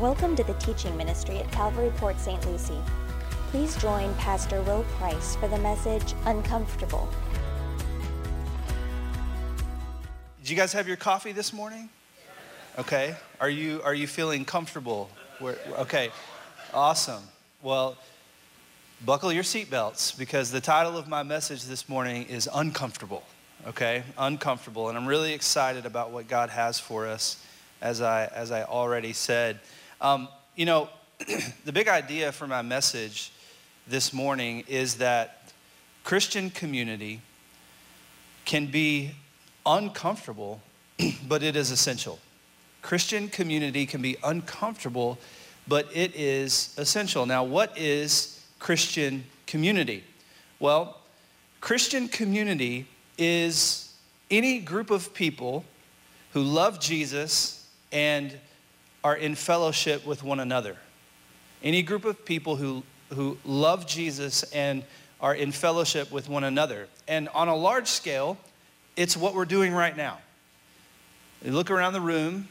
Welcome to the teaching ministry at Calvary Port St. Lucie. Please join Pastor Will Price for the message, Uncomfortable. Did you guys have your coffee this morning? Okay. Are you feeling comfortable? Okay. Awesome. Well, buckle your seatbelts because the title of my message this morning is Uncomfortable. Okay? Uncomfortable. And I'm really excited about what God has for us, as I already said. You know, the big idea for my message this morning is that Christian community can be uncomfortable, but it is essential. Christian community can be uncomfortable, but it is essential. Now, what is Christian community? Well, Christian community is any group of people who love Jesus and are in fellowship with one another. Any group of people who love Jesus and are in fellowship with one another. And on a large scale, it's what we're doing right now. You look around the room,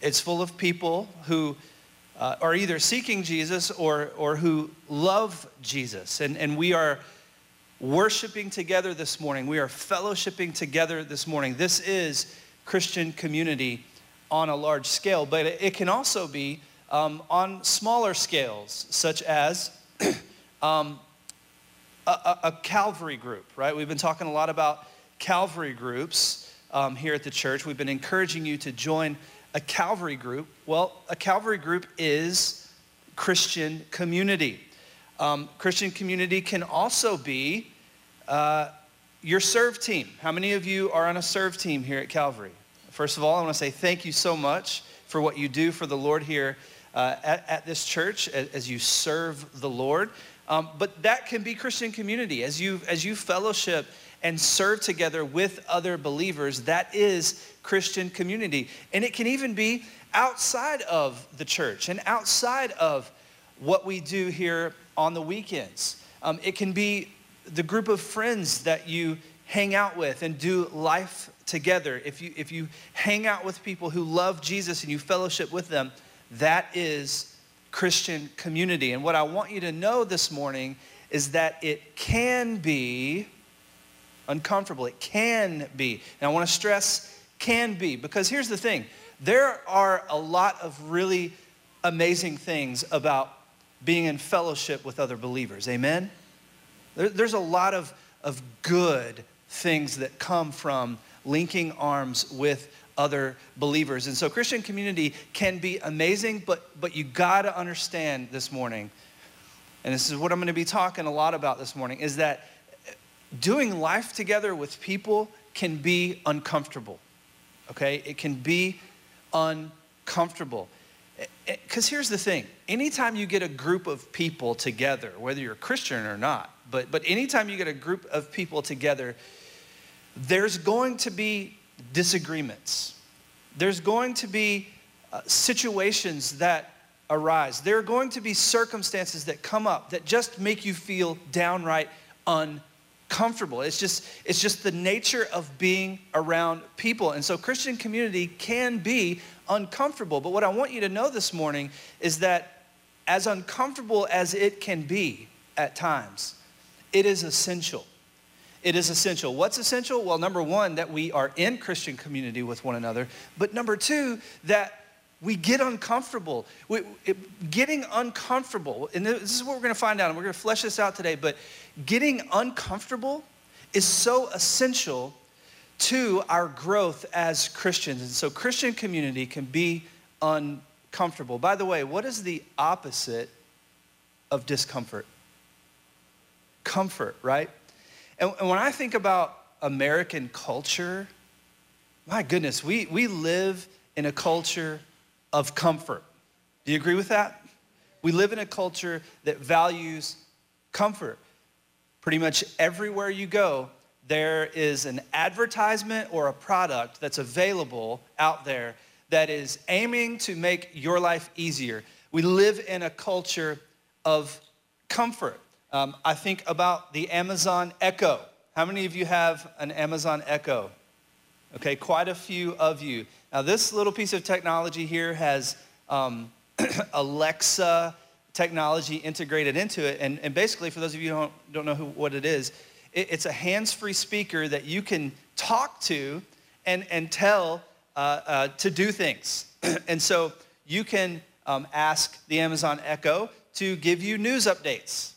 it's full of people who are either seeking Jesus or who love Jesus. And we are worshiping together this morning. We are fellowshipping together this morning. This is Christian community on a large scale, but it can also be on smaller scales, such as a Calvary group, right? We've been talking a lot about Calvary groups here at the church. We've been encouraging you to join a Calvary group. Well, a Calvary group is Christian community. Christian community can also be your serve team. How many of you are on a serve team here at Calvary? First of all, I want to say thank you so much for what you do for the Lord here at this church as you serve the Lord. But that can be Christian community. As you fellowship and serve together with other believers, that is Christian community. And it can even be outside of the church and outside of what we do here on the weekends. It can be the group of friends that you hang out with and do life together. If you hang out with people who love Jesus and you fellowship with them, that is Christian community. And what I want you to know this morning is that it can be uncomfortable. It can be. And I want to stress can be, because here's the thing. There are a lot of really amazing things about being in fellowship with other believers. Amen? There's a lot of good things that come from linking arms with other believers. And so Christian community can be amazing, but you gotta understand this morning, and this is what I'm gonna be talking a lot about this morning, is that doing life together with people can be uncomfortable, okay? It can be uncomfortable. Because here's the thing, anytime you get a group of people together, whether you're a Christian or not, but anytime you get a group of people together, there's going to be disagreements. There's going to be situations that arise. There are going to be circumstances that come up that just make you feel downright uncomfortable. It's just the nature of being around people. And so Christian community can be uncomfortable. But what I want you to know this morning is that as uncomfortable as it can be at times, it is essential. It is essential. What's essential? Well, number one, that we are in Christian community with one another. But number two, that we get uncomfortable. Getting uncomfortable, and this is what we're going to find out, and we're going to flesh this out today, but getting uncomfortable is so essential to our growth as Christians. And so Christian community can be uncomfortable. By the way, what is the opposite of discomfort? Comfort, right? And when I think about American culture, my goodness, we live in a culture of comfort. Do you agree with that? We live in a culture that values comfort. Pretty much everywhere you go, there is an advertisement or a product that's available out there that is aiming to make your life easier. We live in a culture of comfort. I think about the Amazon Echo. How many of you have an Amazon Echo? Okay, quite a few of you. Now, this little piece of technology here has Alexa technology integrated into it. And basically, for those of you who don't know what it is, it's a hands-free speaker that you can talk to and tell to do things. And so you can ask the Amazon Echo to give you news updates.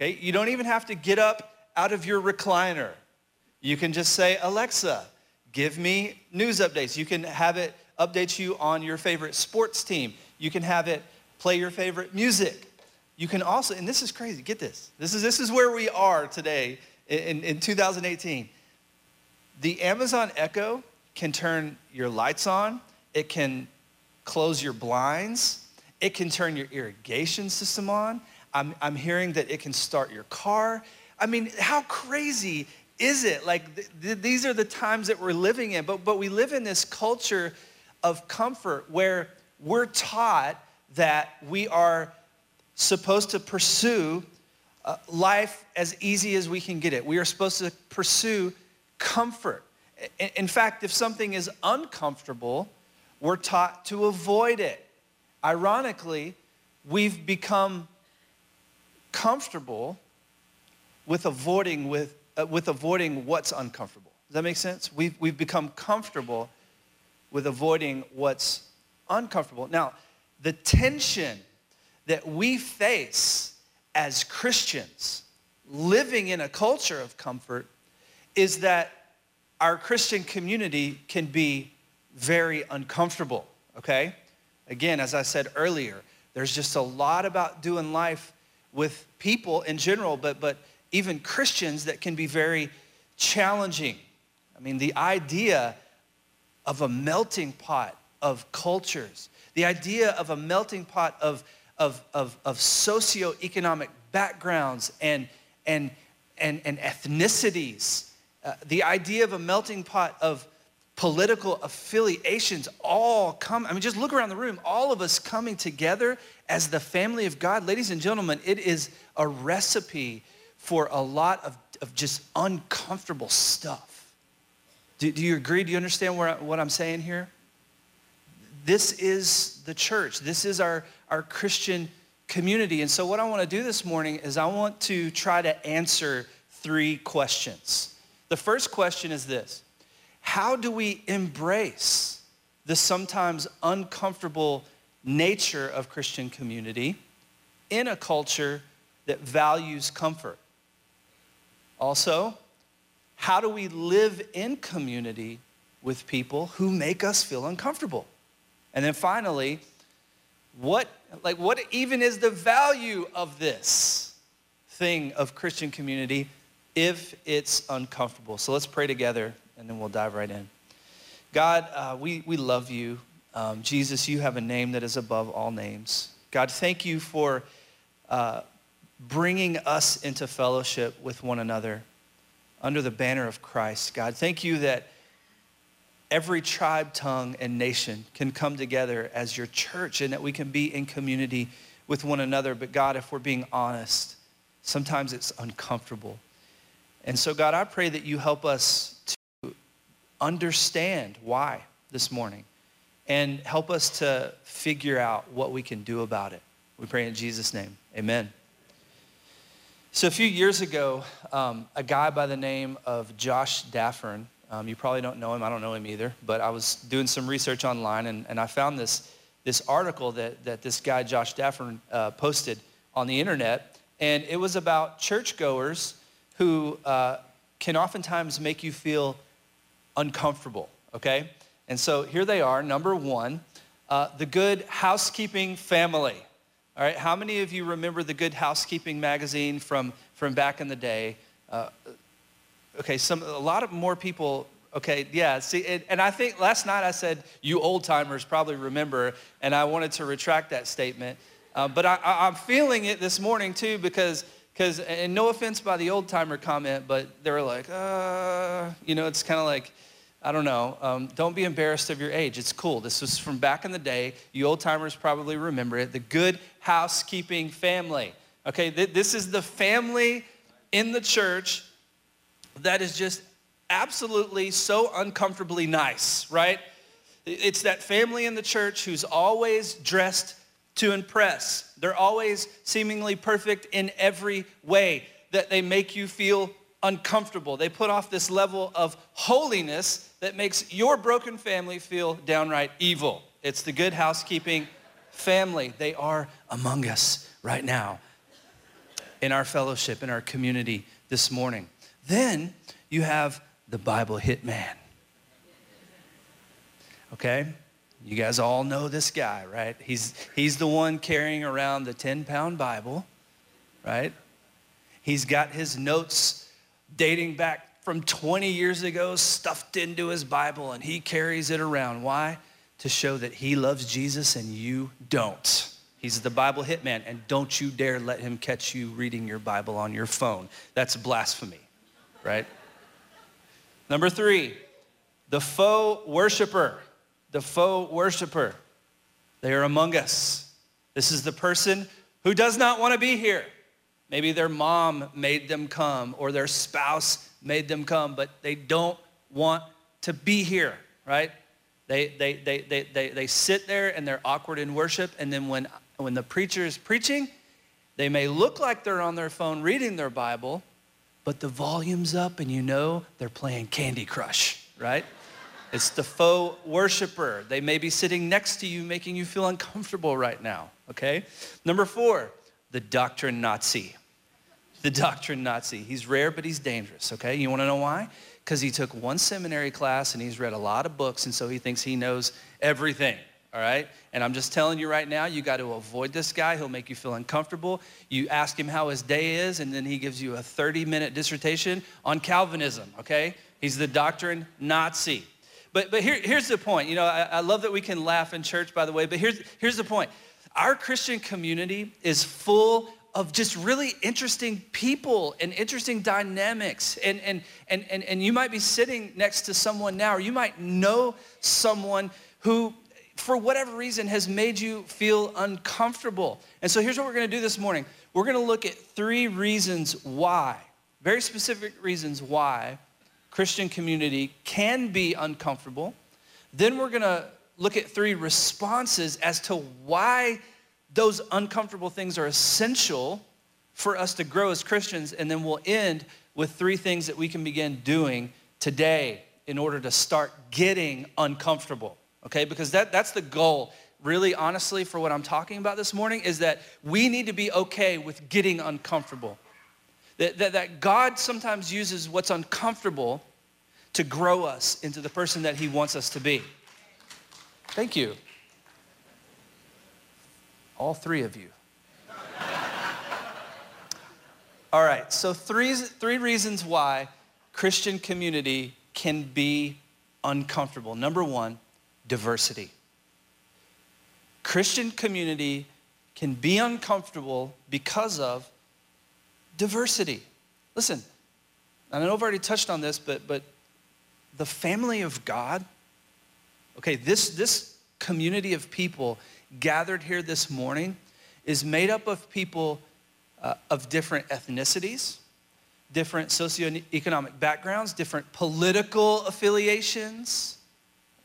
Okay? You don't even have to get up out of your recliner. You can just say, Alexa, give me news updates. You can have it update you on your favorite sports team. You can have it play your favorite music. You can also, and this is crazy, get this. This is where we are today in 2018. The Amazon Echo can turn your lights on. It can close your blinds. It can turn your irrigation system on. I'm hearing that it can start your car. I mean, how crazy is it? Like, these are the times that we're living in. But we live in this culture of comfort where we're taught that we are supposed to pursue life as easy as we can get it. We are supposed to pursue comfort. In fact, if something is uncomfortable, we're taught to avoid it. Ironically, we've become comfortable with avoiding what's uncomfortable. Does that make sense? We've become comfortable with avoiding what's uncomfortable. Now, the tension that we face as Christians living in a culture of comfort is that our Christian community can be very uncomfortable, okay? Again, as I said earlier, there's just a lot about doing life with people in general, but even Christians that can be very challenging. I mean, the idea of a melting pot of cultures, the idea of a melting pot of socioeconomic backgrounds and ethnicities, the idea of a melting pot of political affiliations all come, I mean, just look around the room, all of us coming together as the family of God. Ladies and gentlemen, it is a recipe for a lot of just uncomfortable stuff. Do you agree? Do you understand what I'm saying here? This is the church. This is our Christian community. And so what I want to do this morning is I want to try to answer three questions. The first question is this: how do we embrace the sometimes uncomfortable nature of Christian community in a culture that values comfort? Also, how do we live in community with people who make us feel uncomfortable? And then finally, what even is the value of this thing of Christian community if it's uncomfortable? So let's pray together, and then we'll dive right in. God, we love you. Jesus, you have a name that is above all names. God, thank you for bringing us into fellowship with one another under the banner of Christ. God, thank you that every tribe, tongue, and nation can come together as your church and that we can be in community with one another. But God, if we're being honest, sometimes it's uncomfortable. And so God, I pray that you help us to understand why this morning and help us to figure out what we can do about it. We pray in Jesus' name, amen. So a few years ago, a guy by the name of Josh Daffern, you probably don't know him. I don't know him either. But I was doing some research online, and I found this article that this guy, Josh Daffern, posted on the internet. And it was about churchgoers who can oftentimes make you feel uncomfortable, okay? And so here they are. Number one, the Good Housekeeping family. All right, how many of you remember the Good Housekeeping magazine from back in the day? Okay, a lot of more people, okay, yeah. See, and I think last night I said, you old timers probably remember, and I wanted to retract that statement. But I'm feeling it this morning too, because and no offense by the old timer comment, but they were like, you know, it's kind of like, I don't know, don't be embarrassed of your age. It's cool. This was from back in the day. You old timers probably remember it. The Good Housekeeping family. Okay, this is the family in the church that is just absolutely so uncomfortably nice, right? It's that family in the church who's always dressed to impress. They're always seemingly perfect in every way, that they make you feel uncomfortable. They put off this level of holiness that makes your broken family feel downright evil. It's the Good Housekeeping family. They are among us right now in our fellowship, in our community this morning. Then you have the Bible hitman. Okay? You guys all know this guy, right? He's the one carrying around the 10-pound Bible, right? He's got his notes dating back from 20 years ago stuffed into his Bible, and he carries it around. Why? To show that he loves Jesus and you don't. He's the Bible hitman, and don't you dare let him catch you reading your Bible on your phone. That's blasphemy, right? Number 3, the faux worshiper. The faux worshiper, they are among us. This is the person who does not want to be here. Maybe their mom made them come or their spouse made them come, but they don't want to be here, right? They sit there and they're awkward in worship, and then when the preacher is preaching, they may look like they're on their phone reading their Bible, but the volume's up and you know they're playing Candy Crush, right? It's the faux worshiper. They may be sitting next to you, making you feel uncomfortable right now, okay? Number 4, the doctrine Nazi. The doctrine Nazi. He's rare, but he's dangerous, okay? You wanna know why? Because he took one seminary class and he's read a lot of books, and so he thinks he knows everything, all right? And I'm just telling you right now, you gotta avoid this guy. He'll make you feel uncomfortable. You ask him how his day is, and then he gives you a 30-minute dissertation on Calvinism, okay? He's the doctrine Nazi. But here's the point. You know, I love that we can laugh in church, by the way, but here's the point. Our Christian community is full of just really interesting people and interesting dynamics. And you might be sitting next to someone now, or you might know someone who, for whatever reason, has made you feel uncomfortable. And so here's what we're gonna do this morning. We're gonna look at 3 reasons why, very specific reasons why Christian community can be uncomfortable. Then we're gonna look at 3 responses as to why those uncomfortable things are essential for us to grow as Christians. And then we'll end with 3 things that we can begin doing today in order to start getting uncomfortable, okay? Because that's the goal, really, honestly, for what I'm talking about this morning, is that we need to be okay with getting uncomfortable. That God sometimes uses what's uncomfortable to grow us into the person that he wants us to be. Thank you. All 3 of you. All right, so three reasons why Christian community can be uncomfortable. Number 1, diversity. Christian community can be uncomfortable because of diversity. Listen, I know I've already touched on this, but the family of God, okay, this community of people gathered here this morning is made up of people of different ethnicities, different socioeconomic backgrounds, different political affiliations.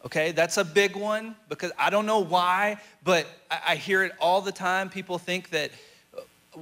Okay, that's a big one, because I don't know why, but I hear it all the time. People think that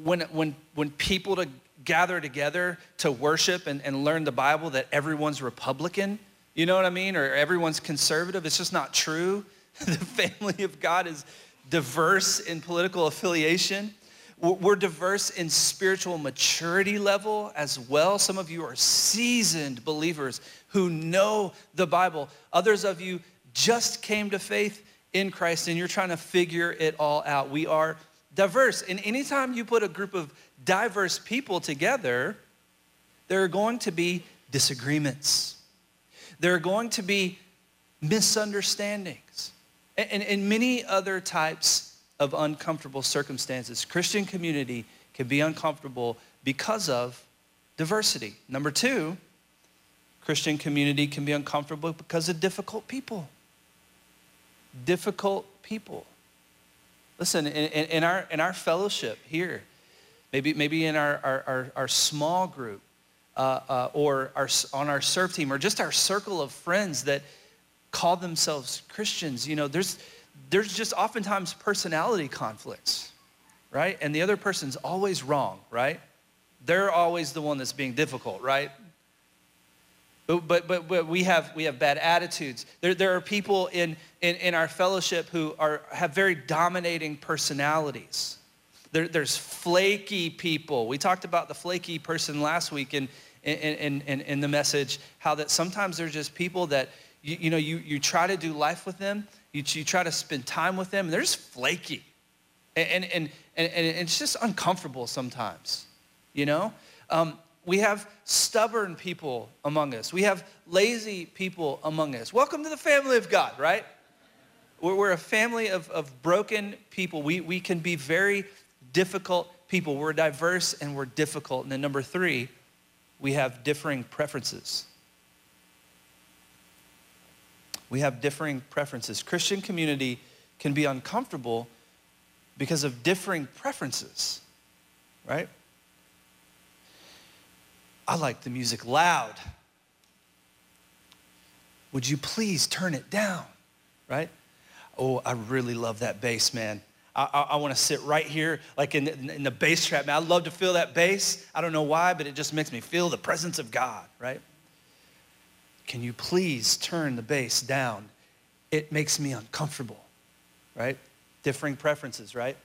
when people gather together to worship and learn the Bible, that everyone's Republican, you know what I mean? Or everyone's conservative. It's just not true. The family of God is diverse in political affiliation. We're diverse in spiritual maturity level as well. Some of you are seasoned believers who know the Bible. Others of you just came to faith in Christ and you're trying to figure it all out. We are diverse. And anytime you put a group of diverse people together, there are going to be disagreements. There are going to be misunderstandings and many other types of uncomfortable circumstances. Christian community can be uncomfortable because of diversity. Number 2, Christian community can be uncomfortable because of difficult people. Difficult people. Listen, in our fellowship here, maybe in our small group or on our serve team, or just our circle of friends that call themselves Christians, you know, there's just oftentimes personality conflicts, right? And the other person's always wrong, right? They're always the one that's being difficult, right? But we have bad attitudes. There are people in our fellowship who have very dominating personalities. There's flaky people. We talked about the flaky person last week in the message, how that sometimes they're just people that you try to do life with them, you try to spend time with them, and they're just flaky, and it's just uncomfortable sometimes, you know. We have stubborn people among us. We have lazy people among us. Welcome to the family of God, right? We're a family of broken people. We can be very difficult people. We're diverse and we're difficult. And then number three, we have differing preferences. We have differing preferences. Christian community can be uncomfortable because of differing preferences, right? I like the music loud. Would you please turn it down, right? Oh, I really love that bass, man. I wanna sit right here, like in the bass trap, man. I love to feel that bass. I don't know why, but it just makes me feel the presence of God, right? Can you please turn the bass down? It makes me uncomfortable, right? Differing preferences, right?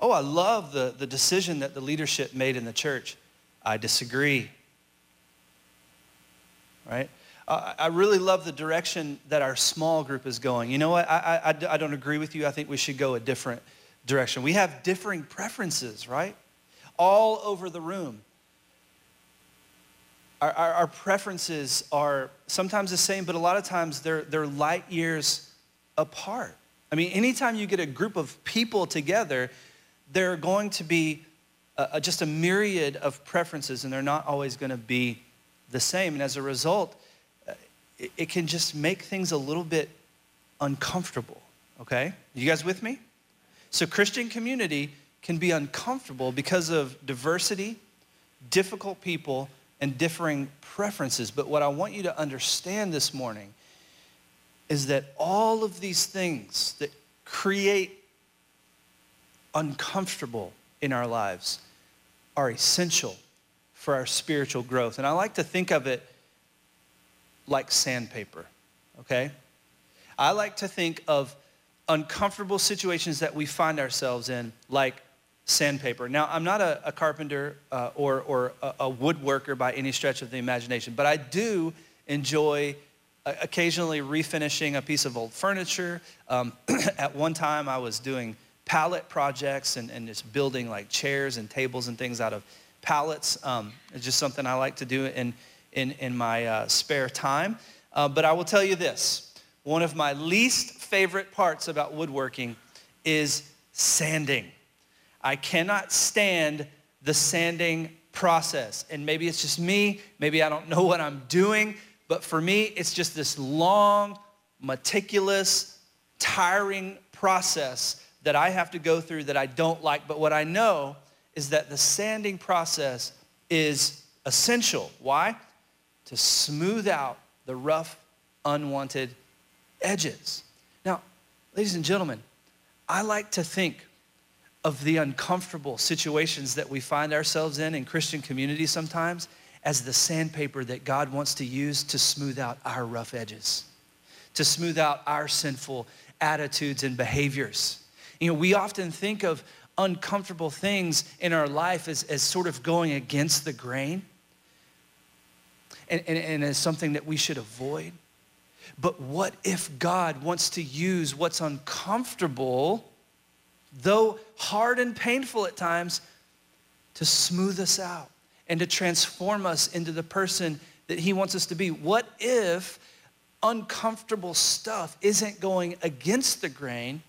Oh, I love the decision that the leadership made in the church. I disagree. Right? I really love the direction that our small group is going. You know what? I don't agree with you. I think we should go a different direction. We have differing preferences, right? All over the room. Our preferences are sometimes the same, but a lot of times they're light years apart. I mean, anytime you get a group of people together, they're going to be just a myriad of preferences, and they're not always going to be the same. And as a result, it can just make things a little bit uncomfortable, okay? You guys with me? So Christian community can be uncomfortable because of diversity, difficult people, and differing preferences. But what I want you to understand this morning is that all of these things that create uncomfortable in our lives are essential for our spiritual growth. And I like to think of it like sandpaper, okay? I like to think of uncomfortable situations that we find ourselves in like sandpaper. Now, I'm not a carpenter or a woodworker by any stretch of the imagination, but I do enjoy occasionally refinishing a piece of old furniture. At one time, I was doing pallet projects and just building like chairs and tables and things out of pallets. It's just something I like to do in my spare time. But I will tell you this, one of my least favorite parts about woodworking is sanding. I cannot stand the sanding process. And maybe it's just me, maybe I don't know what I'm doing, but for me, it's just this long, meticulous, tiring process that I have to go through that I don't like. But what I know is that the sanding process is essential. Why? To smooth out the rough, unwanted edges. Now, ladies and gentlemen, I like to think of the uncomfortable situations that we find ourselves in Christian community sometimes as the sandpaper that God wants to use to smooth out our rough edges, to smooth out our sinful attitudes and behaviors. You know, we often think of uncomfortable things in our life as sort of going against the grain and as something that we should avoid. But what if God wants to use what's uncomfortable, though hard and painful at times, to smooth us out and to transform us into the person that he wants us to be? What if uncomfortable stuff isn't going against the grain,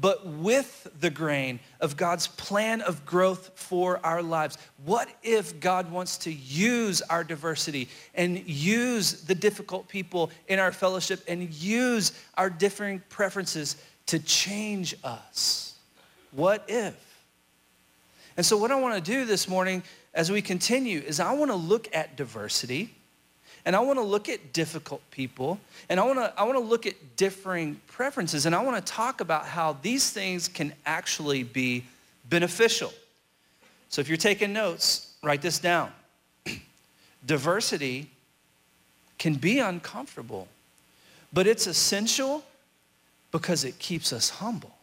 but with the grain of God's plan of growth for our lives? What if God wants to use our diversity and use the difficult people in our fellowship and use our differing preferences to change us? What if? And so what I wanna do this morning as we continue is I wanna look at diversity, And I want to look at difficult people, and I want to look at differing preferences, and I want to talk about how these things can actually be beneficial. So if you're taking notes, write this down. Diversity can be uncomfortable, but it's essential because it keeps us humble.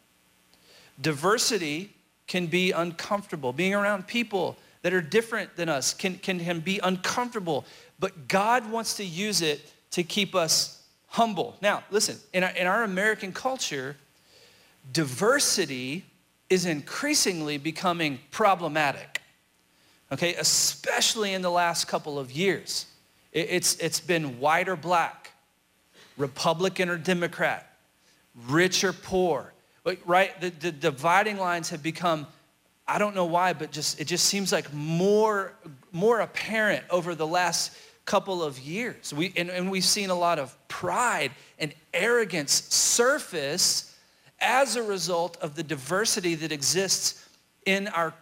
Diversity can be uncomfortable. Being around people that are different than us can be uncomfortable, but God wants to use it to keep us humble. Now, listen, in our American culture, diversity is increasingly becoming problematic, okay? Especially in the last couple of years. It's been white or black, Republican or Democrat, rich or poor, right? The dividing lines have become, I don't know why, but it just seems like more apparent over the last couple of years. We've seen a lot of pride and arrogance surface as a result of the diversity that exists in our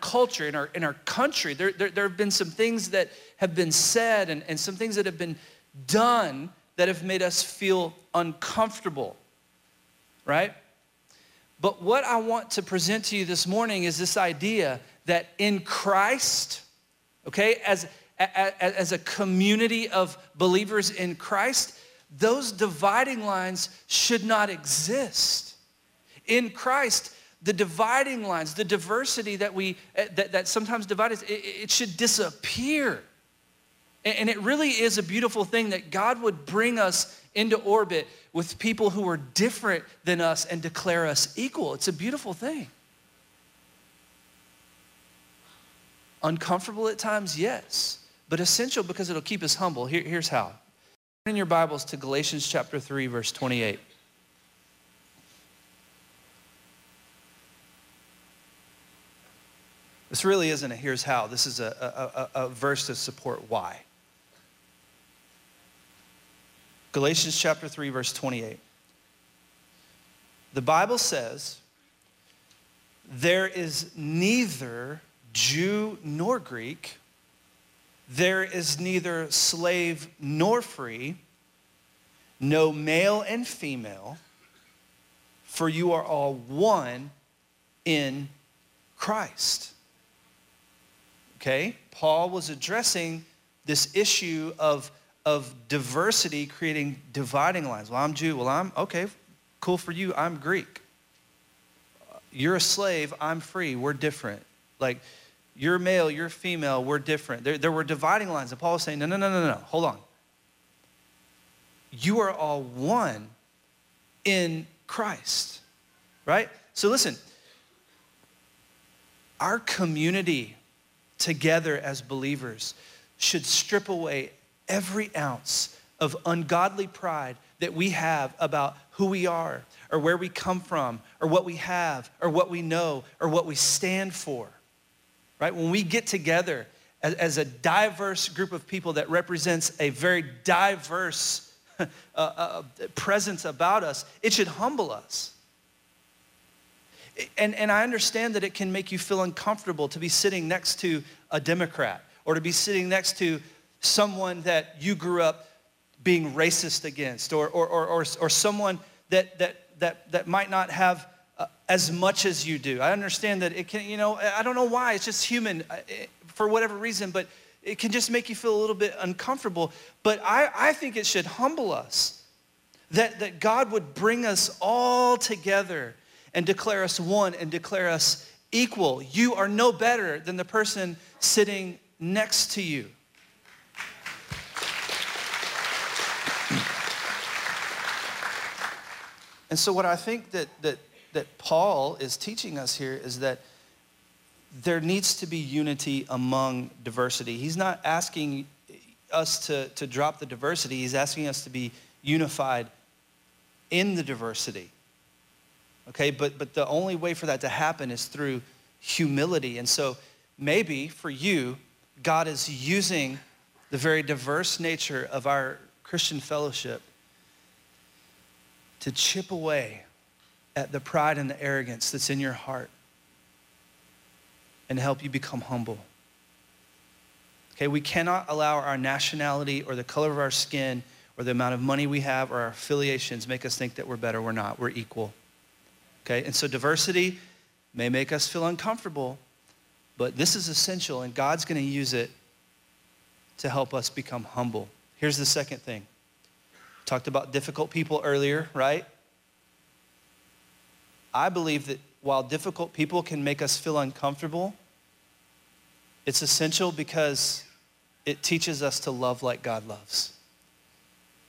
culture, in our country. There have been some things that have been said and some things that have been done that have made us feel uncomfortable, right? But what I want to present to you this morning is this idea that in Christ, okay, as a community of believers in Christ, those dividing lines should not exist. In Christ, the dividing lines, the diversity that sometimes divides, it should disappear. And it really is a beautiful thing that God would bring us into orbit with people who are different than us and declare us equal. It's a beautiful thing. Uncomfortable at times, yes, but essential because it'll keep us humble. Here's how. Turn in your Bibles to Galatians chapter 3, verse 28. This really isn't a here's how. This is a verse to support why. Galatians chapter 3, verse 28. The Bible says, there is neither Jew nor Greek, there is neither slave nor free, no male and female, for you are all one in Christ. Okay, Paul was addressing this issue of diversity creating dividing lines. Well, I'm Jew, well, I'm, okay, cool for you, I'm Greek. You're a slave, I'm free, we're different. Like, you're male, you're female, we're different. There were dividing lines, and Paul was saying, no, hold on. You are all one in Christ, right? So listen, our community together as believers should strip away every ounce of ungodly pride that we have about who we are or where we come from or what we have or what we know or what we stand for, right? When we get together as a diverse group of people that represents a very diverse presence about us, it should humble us. And I understand that it can make you feel uncomfortable to be sitting next to a Democrat or to be sitting next to someone that you grew up being racist against or someone that might not have as much as you do. I understand that it can, you know, I don't know why, it's just human for whatever reason, but it can just make you feel a little bit uncomfortable. But I think it should humble us that God would bring us all together and declare us one and declare us equal. You are no better than the person sitting next to you. And so what I think that Paul is teaching us here is that there needs to be unity among diversity. He's not asking us to drop the diversity. He's asking us to be unified in the diversity. Okay, but the only way for that to happen is through humility. And so maybe for you, God is using the very diverse nature of our Christian fellowship to chip away at the pride and the arrogance that's in your heart and help you become humble. Okay, we cannot allow our nationality or the color of our skin or the amount of money we have or our affiliations make us think that we're better. We're not. We're equal. Okay, and so diversity may make us feel uncomfortable, but this is essential, and God's going to use it to help us become humble. Here's the second thing. Talked about difficult people earlier, right? I believe that while difficult people can make us feel uncomfortable, it's essential because it teaches us to love like God loves.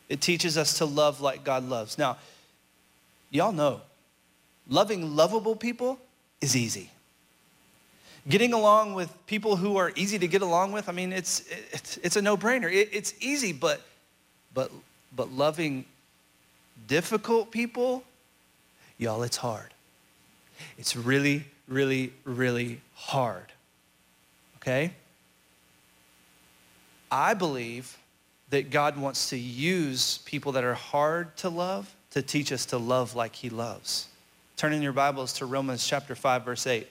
It teaches us to love like God loves. Now, y'all know, loving lovable people is easy. Getting along with people who are easy to get along with, I mean, it's a no-brainer. It's easy, but loving difficult people, y'all, it's hard. It's really, really, really hard, okay? I believe that God wants to use people that are hard to love to teach us to love like he loves. Turn in your Bibles to Romans chapter 5, verse 8.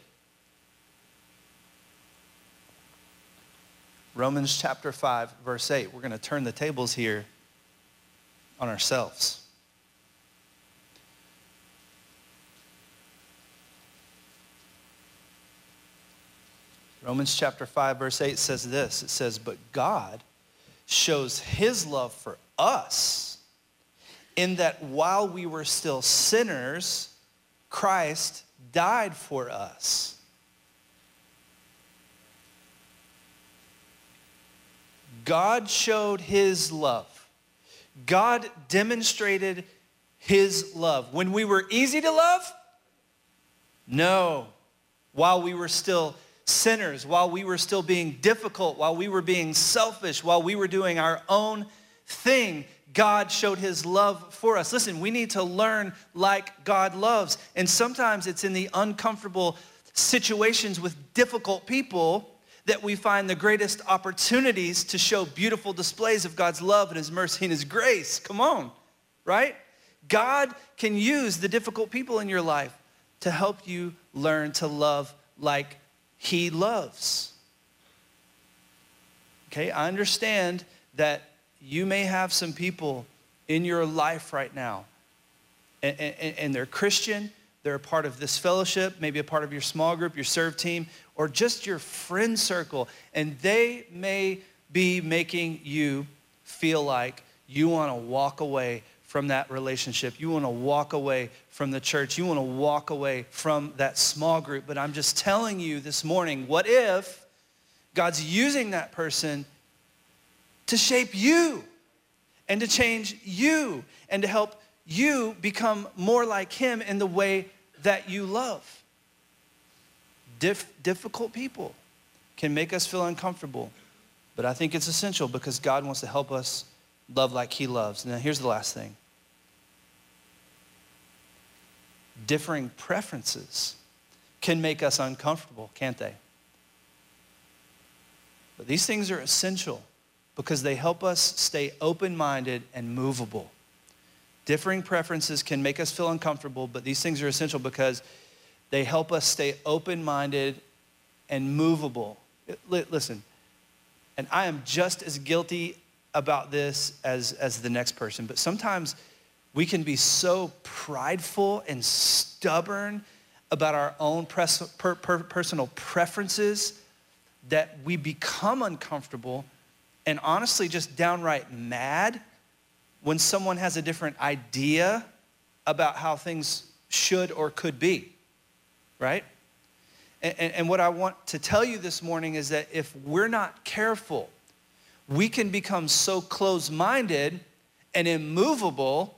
Romans chapter 5, verse 8. We're going to turn the tables here on ourselves. Romans chapter 5, verse 8 says this. It says, but God shows his love for us in that while we were still sinners, Christ died for us. God showed his love. God demonstrated his love. When we were easy to love? No. While we were still sinners, while we were still being difficult, while we were being selfish, while we were doing our own thing, God showed his love for us. Listen, we need to learn like God loves. And sometimes it's in the uncomfortable situations with difficult people that we find the greatest opportunities to show beautiful displays of God's love and his mercy and his grace. Come on, right? God can use the difficult people in your life to help you learn to love like he loves. Okay, I understand that you may have some people in your life right now, and they're Christian, they're a part of this fellowship, maybe a part of your small group, your serve team, or just your friend circle, and they may be making you feel like you want to walk away from that relationship. You want to walk away from the church. You want to walk away from that small group. But I'm just telling you this morning, what if God's using that person to shape you and to change you and to help you become more like him in the way that you love? Difficult people can make us feel uncomfortable, but I think it's essential because God wants to help us love like he loves. Now, here's the last thing. Differing preferences can make us uncomfortable, can't they? But these things are essential because they help us stay open-minded and movable. Differing preferences can make us feel uncomfortable, but these things are essential because they help us stay open-minded and movable. Listen, and I am just as guilty about this as the next person, but sometimes we can be so prideful and stubborn about our own personal preferences that we become uncomfortable and honestly just downright mad when someone has a different idea about how things should or could be, right? And what I want to tell you this morning is that if we're not careful, we can become so closed-minded and immovable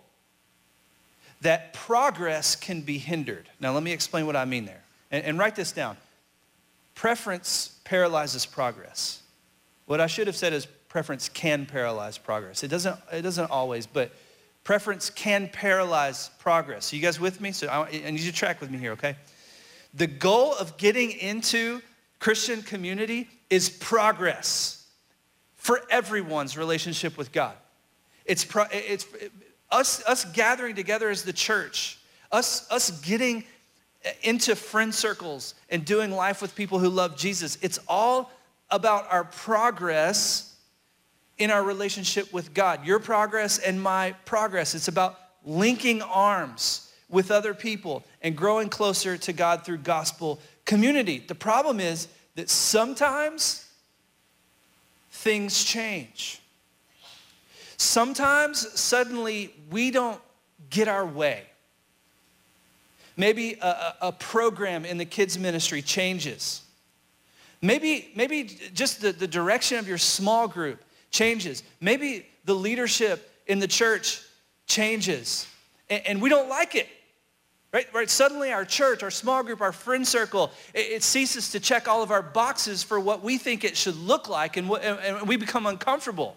that progress can be hindered. Now, let me explain what I mean there. And write this down. Preference paralyzes progress. What I should have said is preference can paralyze progress. It doesn't always, but preference can paralyze progress. Are you guys with me? So I need you to track with me here, okay? The goal of getting into Christian community is progress for everyone's relationship with God. It's us gathering together as the church, us getting into friend circles and doing life with people who love Jesus. It's all about our progress in our relationship with God. Your progress and my progress. It's about linking arms with other people and growing closer to God through gospel community. The problem is that sometimes things change. Sometimes suddenly we don't get our way. Maybe a program in the kids ministry changes. Maybe just the direction of your small group changes. Maybe the leadership in the church changes, and we don't like it, right? Suddenly our church, our small group, our friend circle, it ceases to check all of our boxes for what we think it should look like, and we become uncomfortable,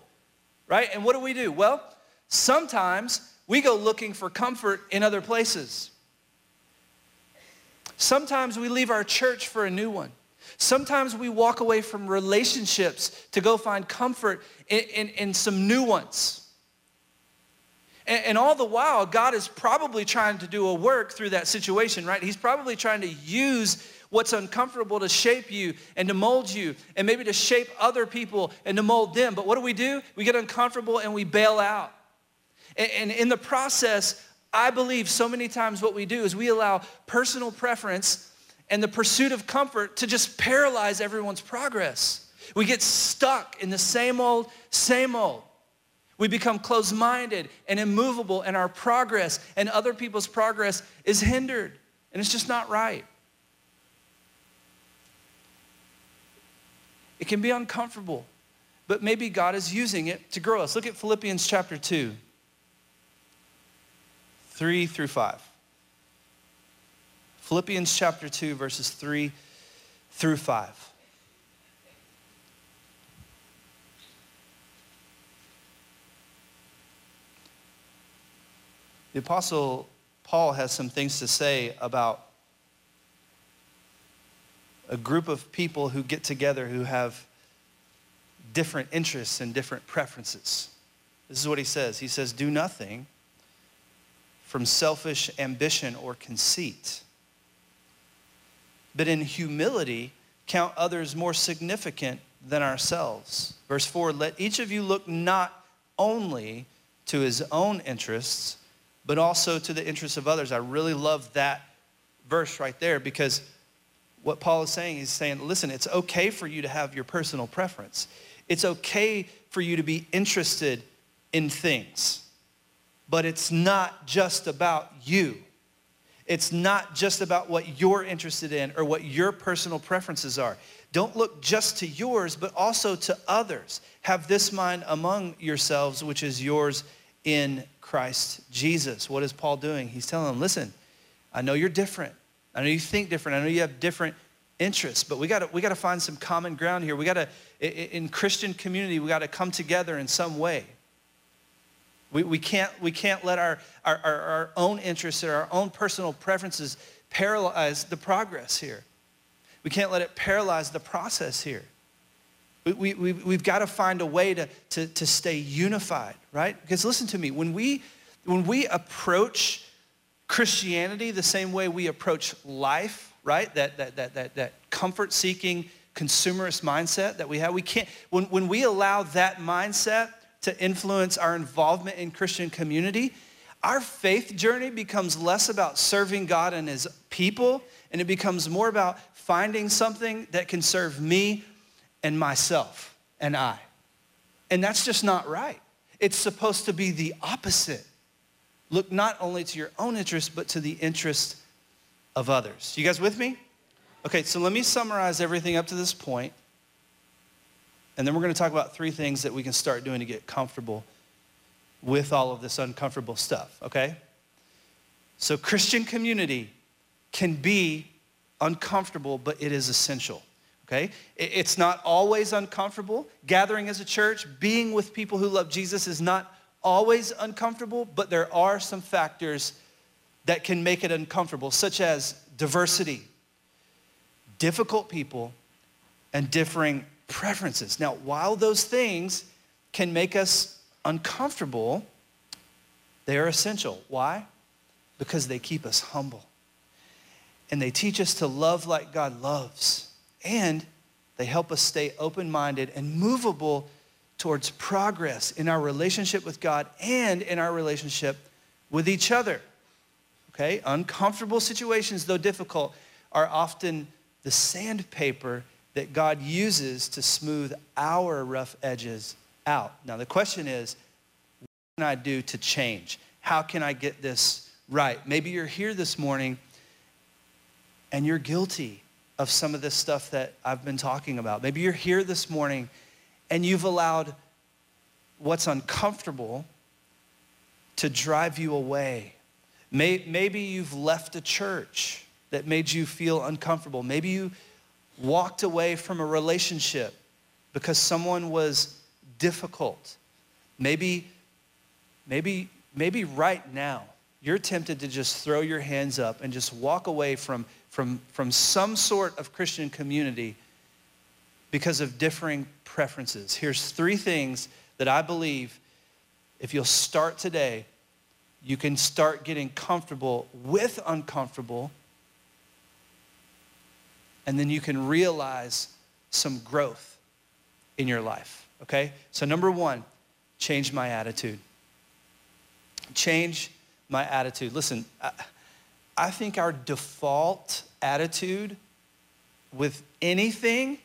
right? And what do we do? Well, sometimes we go looking for comfort in other places. Sometimes we leave our church for a new one. Sometimes we walk away from relationships to go find comfort in some new ones. And all the while, God is probably trying to do a work through that situation, right? He's probably trying to use what's uncomfortable to shape you and to mold you and maybe to shape other people and to mold them. But what do? We get uncomfortable and we bail out. And in the process, I believe so many times what we do is we allow personal preference and the pursuit of comfort to just paralyze everyone's progress. We get stuck in the same old, same old. We become closed-minded and immovable in our progress, and other people's progress is hindered, and it's just not right. It can be uncomfortable, but maybe God is using it to grow us. Look at Philippians chapter 2. 3-5. Philippians chapter 2, verses 3-5. The Apostle Paul has some things to say about a group of people who get together who have different interests and different preferences. This is what he says. He says, do nothing from selfish ambition or conceit, but in humility count others more significant than ourselves. Verse 4, let each of you look not only to his own interests, but also to the interests of others. I really love that verse right there, because what Paul is saying, he's saying, listen, it's okay for you to have your personal preference. It's okay for you to be interested in things. But it's not just about you. It's not just about what you're interested in or what your personal preferences are. Don't look just to yours, but also to others. Have this mind among yourselves, which is yours in Christ Jesus. What is Paul doing? He's telling them, listen, I know you're different. I know you think different. I know you have different interests, but we gotta find some common ground here. In Christian community, we gotta come together in some way. We can't let our own interests or our own personal preferences paralyze the progress here. We can't let it paralyze the process here. We've got to find a way to stay unified, right? Because listen to me, when we approach Christianity the same way we approach life, right? That comfort-seeking, consumerist mindset that we have, we can't, when we allow that mindset to influence our involvement in Christian community, our faith journey becomes less about serving God and his people, and it becomes more about finding something that can serve me and myself and I. And that's just not right. It's supposed to be the opposite. Look not only to your own interest, but to the interest of others. You guys with me? Okay, so let me summarize everything up to this point. And then we're going to talk about three things that we can start doing to get comfortable with all of this uncomfortable stuff, okay? So Christian community can be uncomfortable, but it is essential, okay? It's not always uncomfortable. Gathering as a church, being with people who love Jesus is not always uncomfortable, but there are some factors that can make it uncomfortable, such as diversity, difficult people, and differing preferences. Now, while those things can make us uncomfortable, they are essential. Why? Because they keep us humble, and they teach us to love like God loves, and They help us stay open-minded and movable towards progress in our relationship with God and in our relationship with each other. Okay, uncomfortable situations, though difficult, are often the sandpaper that God uses to smooth our rough edges out. Now, the question is, what can I do to change? How can I get this right? Maybe you're here this morning and you're guilty of some of this stuff that I've been talking about. Maybe you're here this morning and you've allowed what's uncomfortable to drive you away. Maybe you've left a church that made you feel uncomfortable. Maybe you walked away from a relationship because someone was difficult. Maybe right now, you're tempted to just throw your hands up and just walk away from some sort of Christian community because of differing preferences. Here's three things that I believe if you'll start today, you can start getting comfortable with uncomfortable, and then you can realize some growth in your life, okay? So number one, change my attitude. Change my attitude. Listen, I think our default attitude with anything,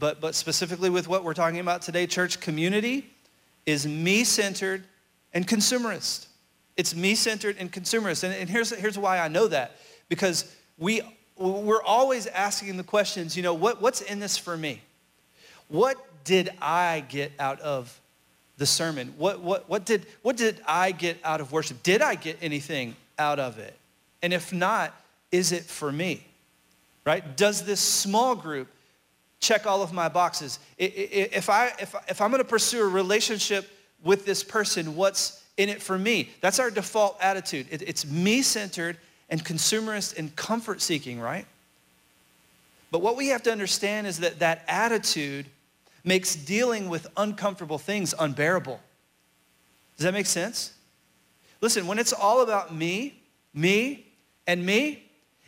but specifically with what we're talking about today, church community, is me-centered and consumerist. It's me-centered and consumerist. And here's why I know that, because we're always asking the questions, you know, what's in this for me? What did I get out of the sermon? What did I get out of worship? Did I get anything out of it? And if not, is it for me? Right? Does this small group check all of my boxes? If I'm going to pursue a relationship with this person, what's in it for me? That's our default attitude. It's me-centered and consumerist and comfort-seeking, right? But what we have to understand is that that attitude makes dealing with uncomfortable things unbearable. Does that make sense? Listen, when it's all about me, me, and me,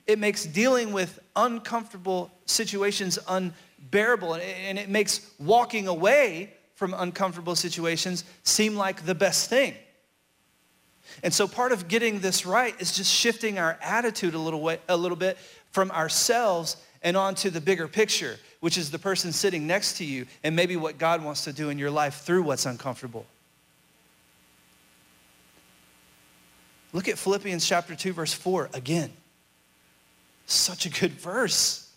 it makes dealing with uncomfortable situations unbearable, and it makes walking away from uncomfortable situations seem like the best thing. And so part of getting this right is just shifting our attitude a little bit from ourselves and onto the bigger picture, which is the person sitting next to you and maybe what God wants to do in your life through what's uncomfortable. Look at Philippians chapter 2, verse 4 again. Such a good verse.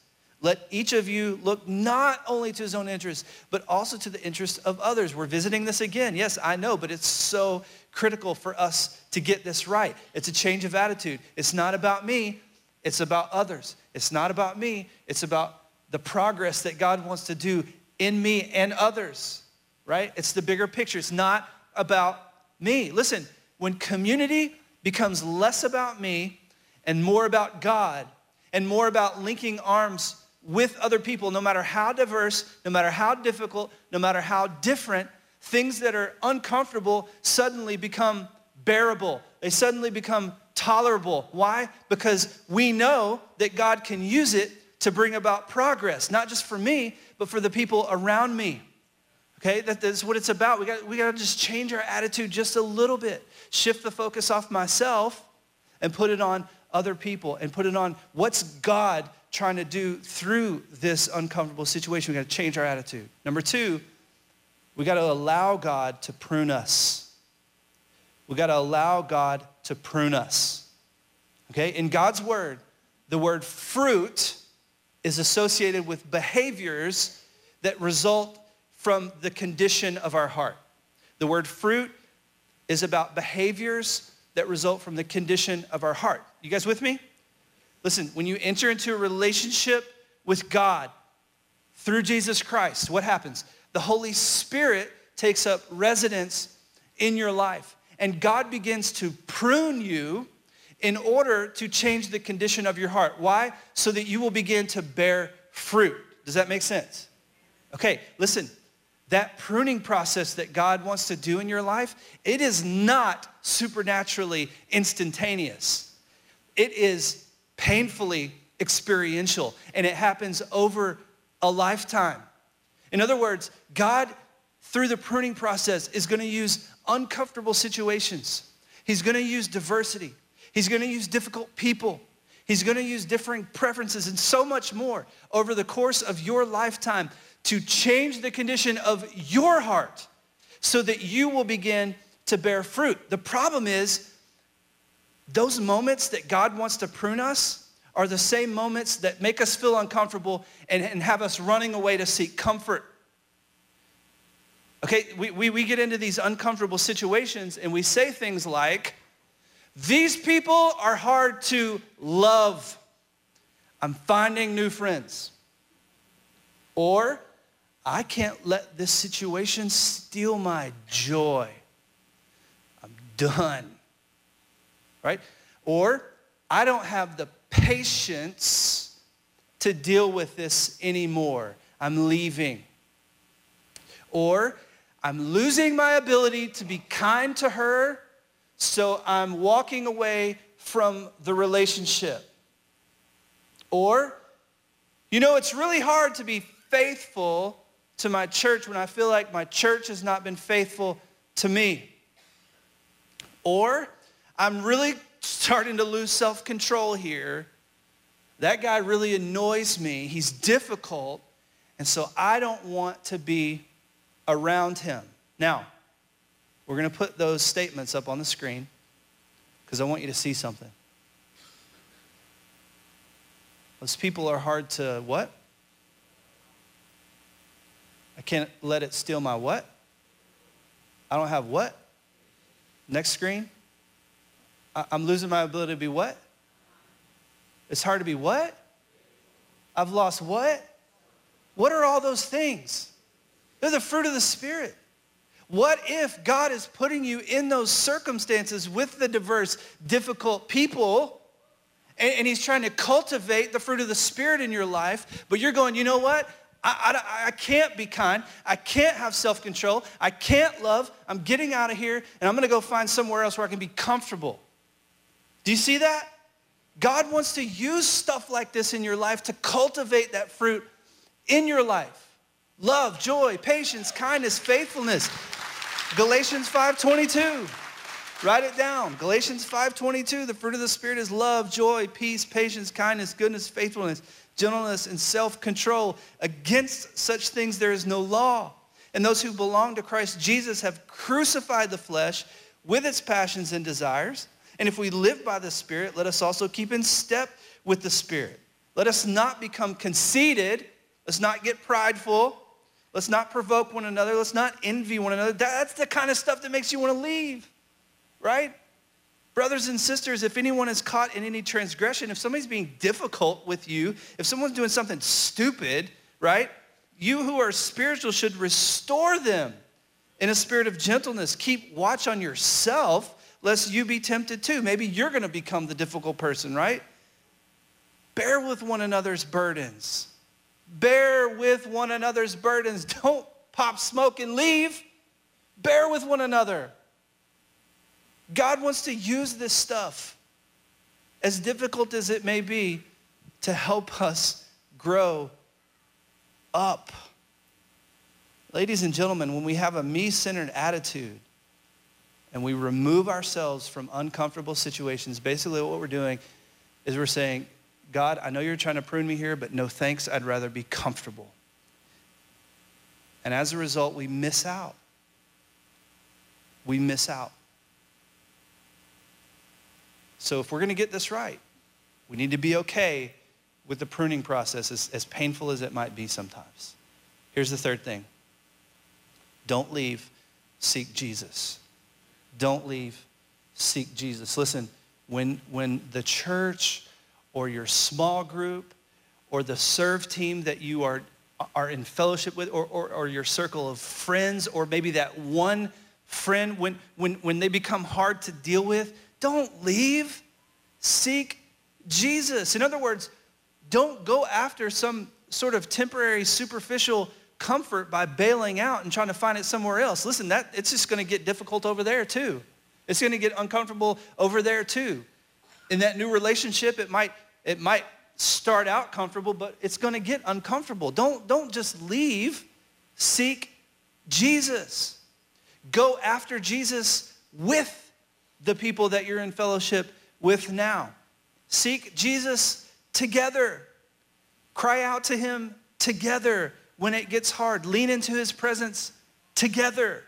Let each of you look not only to his own interests, but also to the interests of others. We're visiting this again. Yes, I know, but it's so critical for us to get this right. It's a change of attitude. It's not about me, it's about others. It's not about me, it's about the progress that God wants to do in me and others, right? It's the bigger picture. It's not about me. Listen, when community becomes less about me and more about God and more about linking arms with other people, no matter how diverse, no matter how difficult, no matter how different, things that are uncomfortable suddenly become bearable. They suddenly become tolerable. Why? Because we know that God can use it to bring about progress, not just for me, but for the people around me. Okay, that's what it's about. We got to just change our attitude just a little bit, shift the focus off myself and put it on other people and put it on what's God trying to do through this uncomfortable situation. We got to change our attitude. Number two, we got to allow God to prune us. We got to allow God to prune us, okay? In God's word, the word fruit is associated with behaviors that result from the condition of our heart. The word fruit is about behaviors that result from the condition of our heart. You guys with me? Listen, when you enter into a relationship with God through Jesus Christ, what happens? The Holy Spirit takes up residence in your life, and God begins to prune you in order to change the condition of your heart. Why? So that you will begin to bear fruit. Does that make sense? Okay, listen, that pruning process that God wants to do in your life, it is not supernaturally instantaneous. It is painfully experiential, and it happens over a lifetime. In other words, God, through the pruning process, is gonna use uncomfortable situations. He's gonna use diversity. He's gonna use difficult people. He's gonna use differing preferences and so much more over the course of your lifetime to change the condition of your heart so that you will begin to bear fruit. The problem is, those moments that God wants to prune us are the same moments that make us feel uncomfortable and have us running away to seek comfort. Okay, we get into these uncomfortable situations and we say things like, these people are hard to love. I'm finding new friends. Or, I can't let this situation steal my joy. I'm done, right? Or, I don't have the patience to deal with this anymore. I'm leaving. Or, I'm losing my ability to be kind to her, so I'm walking away from the relationship. Or, you know, it's really hard to be faithful to my church when I feel like my church has not been faithful to me. Or, I'm really starting to lose self-control here. That guy really annoys me. He's difficult, and so I don't want to be around him. Now, we're going to put those statements up on the screen because I want you to see something. Those people are hard to what? I can't let it steal my what? I don't have what? Next screen. I'm losing my ability to be what? It's hard to be what? I've lost what? What are all those things? They're the fruit of the Spirit. What if God is putting you in those circumstances with the diverse, difficult people, and he's trying to cultivate the fruit of the Spirit in your life, but you're going, you know what? I can't be kind. I can't have self-control. I can't love. I'm getting out of here, and I'm going to go find somewhere else where I can be comfortable. Do you see that? God wants to use stuff like this in your life to cultivate that fruit in your life. Love, joy, patience, kindness, faithfulness. Galatians 5:22, write it down. Galatians 5:22, the fruit of the Spirit is love, joy, peace, patience, kindness, goodness, faithfulness, gentleness, and self-control. Against such things there is no law. And those who belong to Christ Jesus have crucified the flesh with its passions and desires. And if we live by the Spirit, let us also keep in step with the Spirit. Let us not become conceited. Let's not get prideful. Let's not provoke one another. Let's not envy one another. That's the kind of stuff that makes you want to leave, right? Brothers and sisters, if anyone is caught in any transgression, if somebody's being difficult with you, if someone's doing something stupid, right? You who are spiritual should restore them in a spirit of gentleness. Keep watch on yourself, lest you be tempted too. Maybe you're going to become the difficult person, right? Bear with one another's burdens. Bear with one another's burdens. Don't pop smoke and leave. Bear with one another. God wants to use this stuff, as difficult as it may be, to help us grow up. Ladies and gentlemen, when we have a me-centered attitude and we remove ourselves from uncomfortable situations, basically what we're doing is we're saying, God, I know you're trying to prune me here, but no thanks, I'd rather be comfortable. And as a result, we miss out. We miss out. So if we're going to get this right, we need to be okay with the pruning process, as painful as it might be sometimes. Here's the third thing. Don't leave, seek Jesus. Don't leave, seek Jesus. Listen, when the church or your small group, or the serve team that you are in fellowship with, or your circle of friends, or maybe that one friend, when they become hard to deal with, don't leave, seek Jesus. In other words, don't go after some sort of temporary, superficial comfort by bailing out and trying to find it somewhere else. Listen, it's just gonna get difficult over there too. It's gonna get uncomfortable over there too. In that new relationship, it might start out comfortable, but it's going to get uncomfortable. Don't just leave. Seek Jesus. Go after Jesus with the people that you're in fellowship with now. Seek Jesus together. Cry out to him together when it gets hard. Lean into his presence together.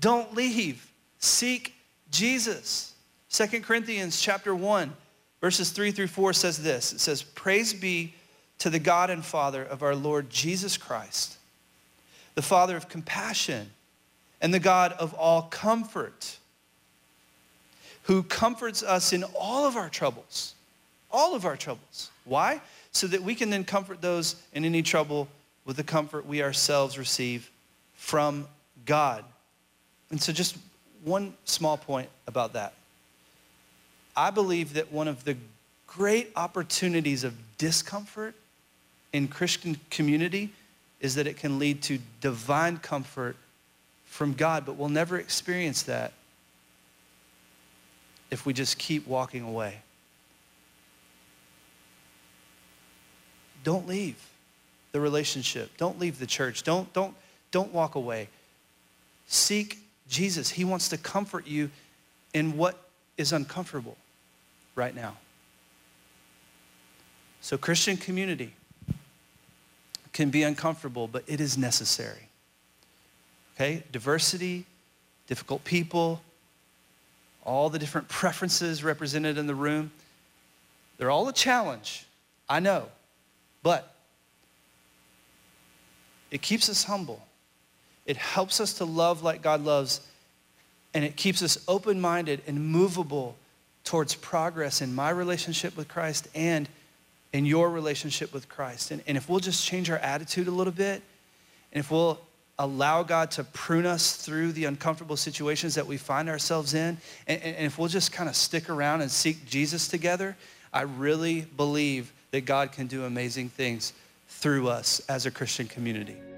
Don't leave. Seek Jesus. 2 Corinthians chapter 1, verses 3-4 says this. It says, "Praise be to the God and Father of our Lord Jesus Christ, the Father of compassion and the God of all comfort, who comforts us in all of our troubles." All of our troubles. Why? So that we can then comfort those in any trouble with the comfort we ourselves receive from God. And so just one small point about that. I believe that one of the great opportunities of discomfort in Christian community is that it can lead to divine comfort from God, but we'll never experience that if we just keep walking away. Don't leave the relationship. Don't leave the church. Don't walk away. Seek Jesus. He wants to comfort you in what is uncomfortable right now. So Christian community can be uncomfortable, but it is necessary. Okay? Diversity, difficult people, all the different preferences represented in the room, they're all a challenge, I know, but it keeps us humble. It helps us to love like God loves, and it keeps us open-minded and movable towards progress in my relationship with Christ and in your relationship with Christ. And if we'll just change our attitude a little bit, and if we'll allow God to prune us through the uncomfortable situations that we find ourselves in, and if we'll just kind of stick around and seek Jesus together, I really believe that God can do amazing things through us as a Christian community.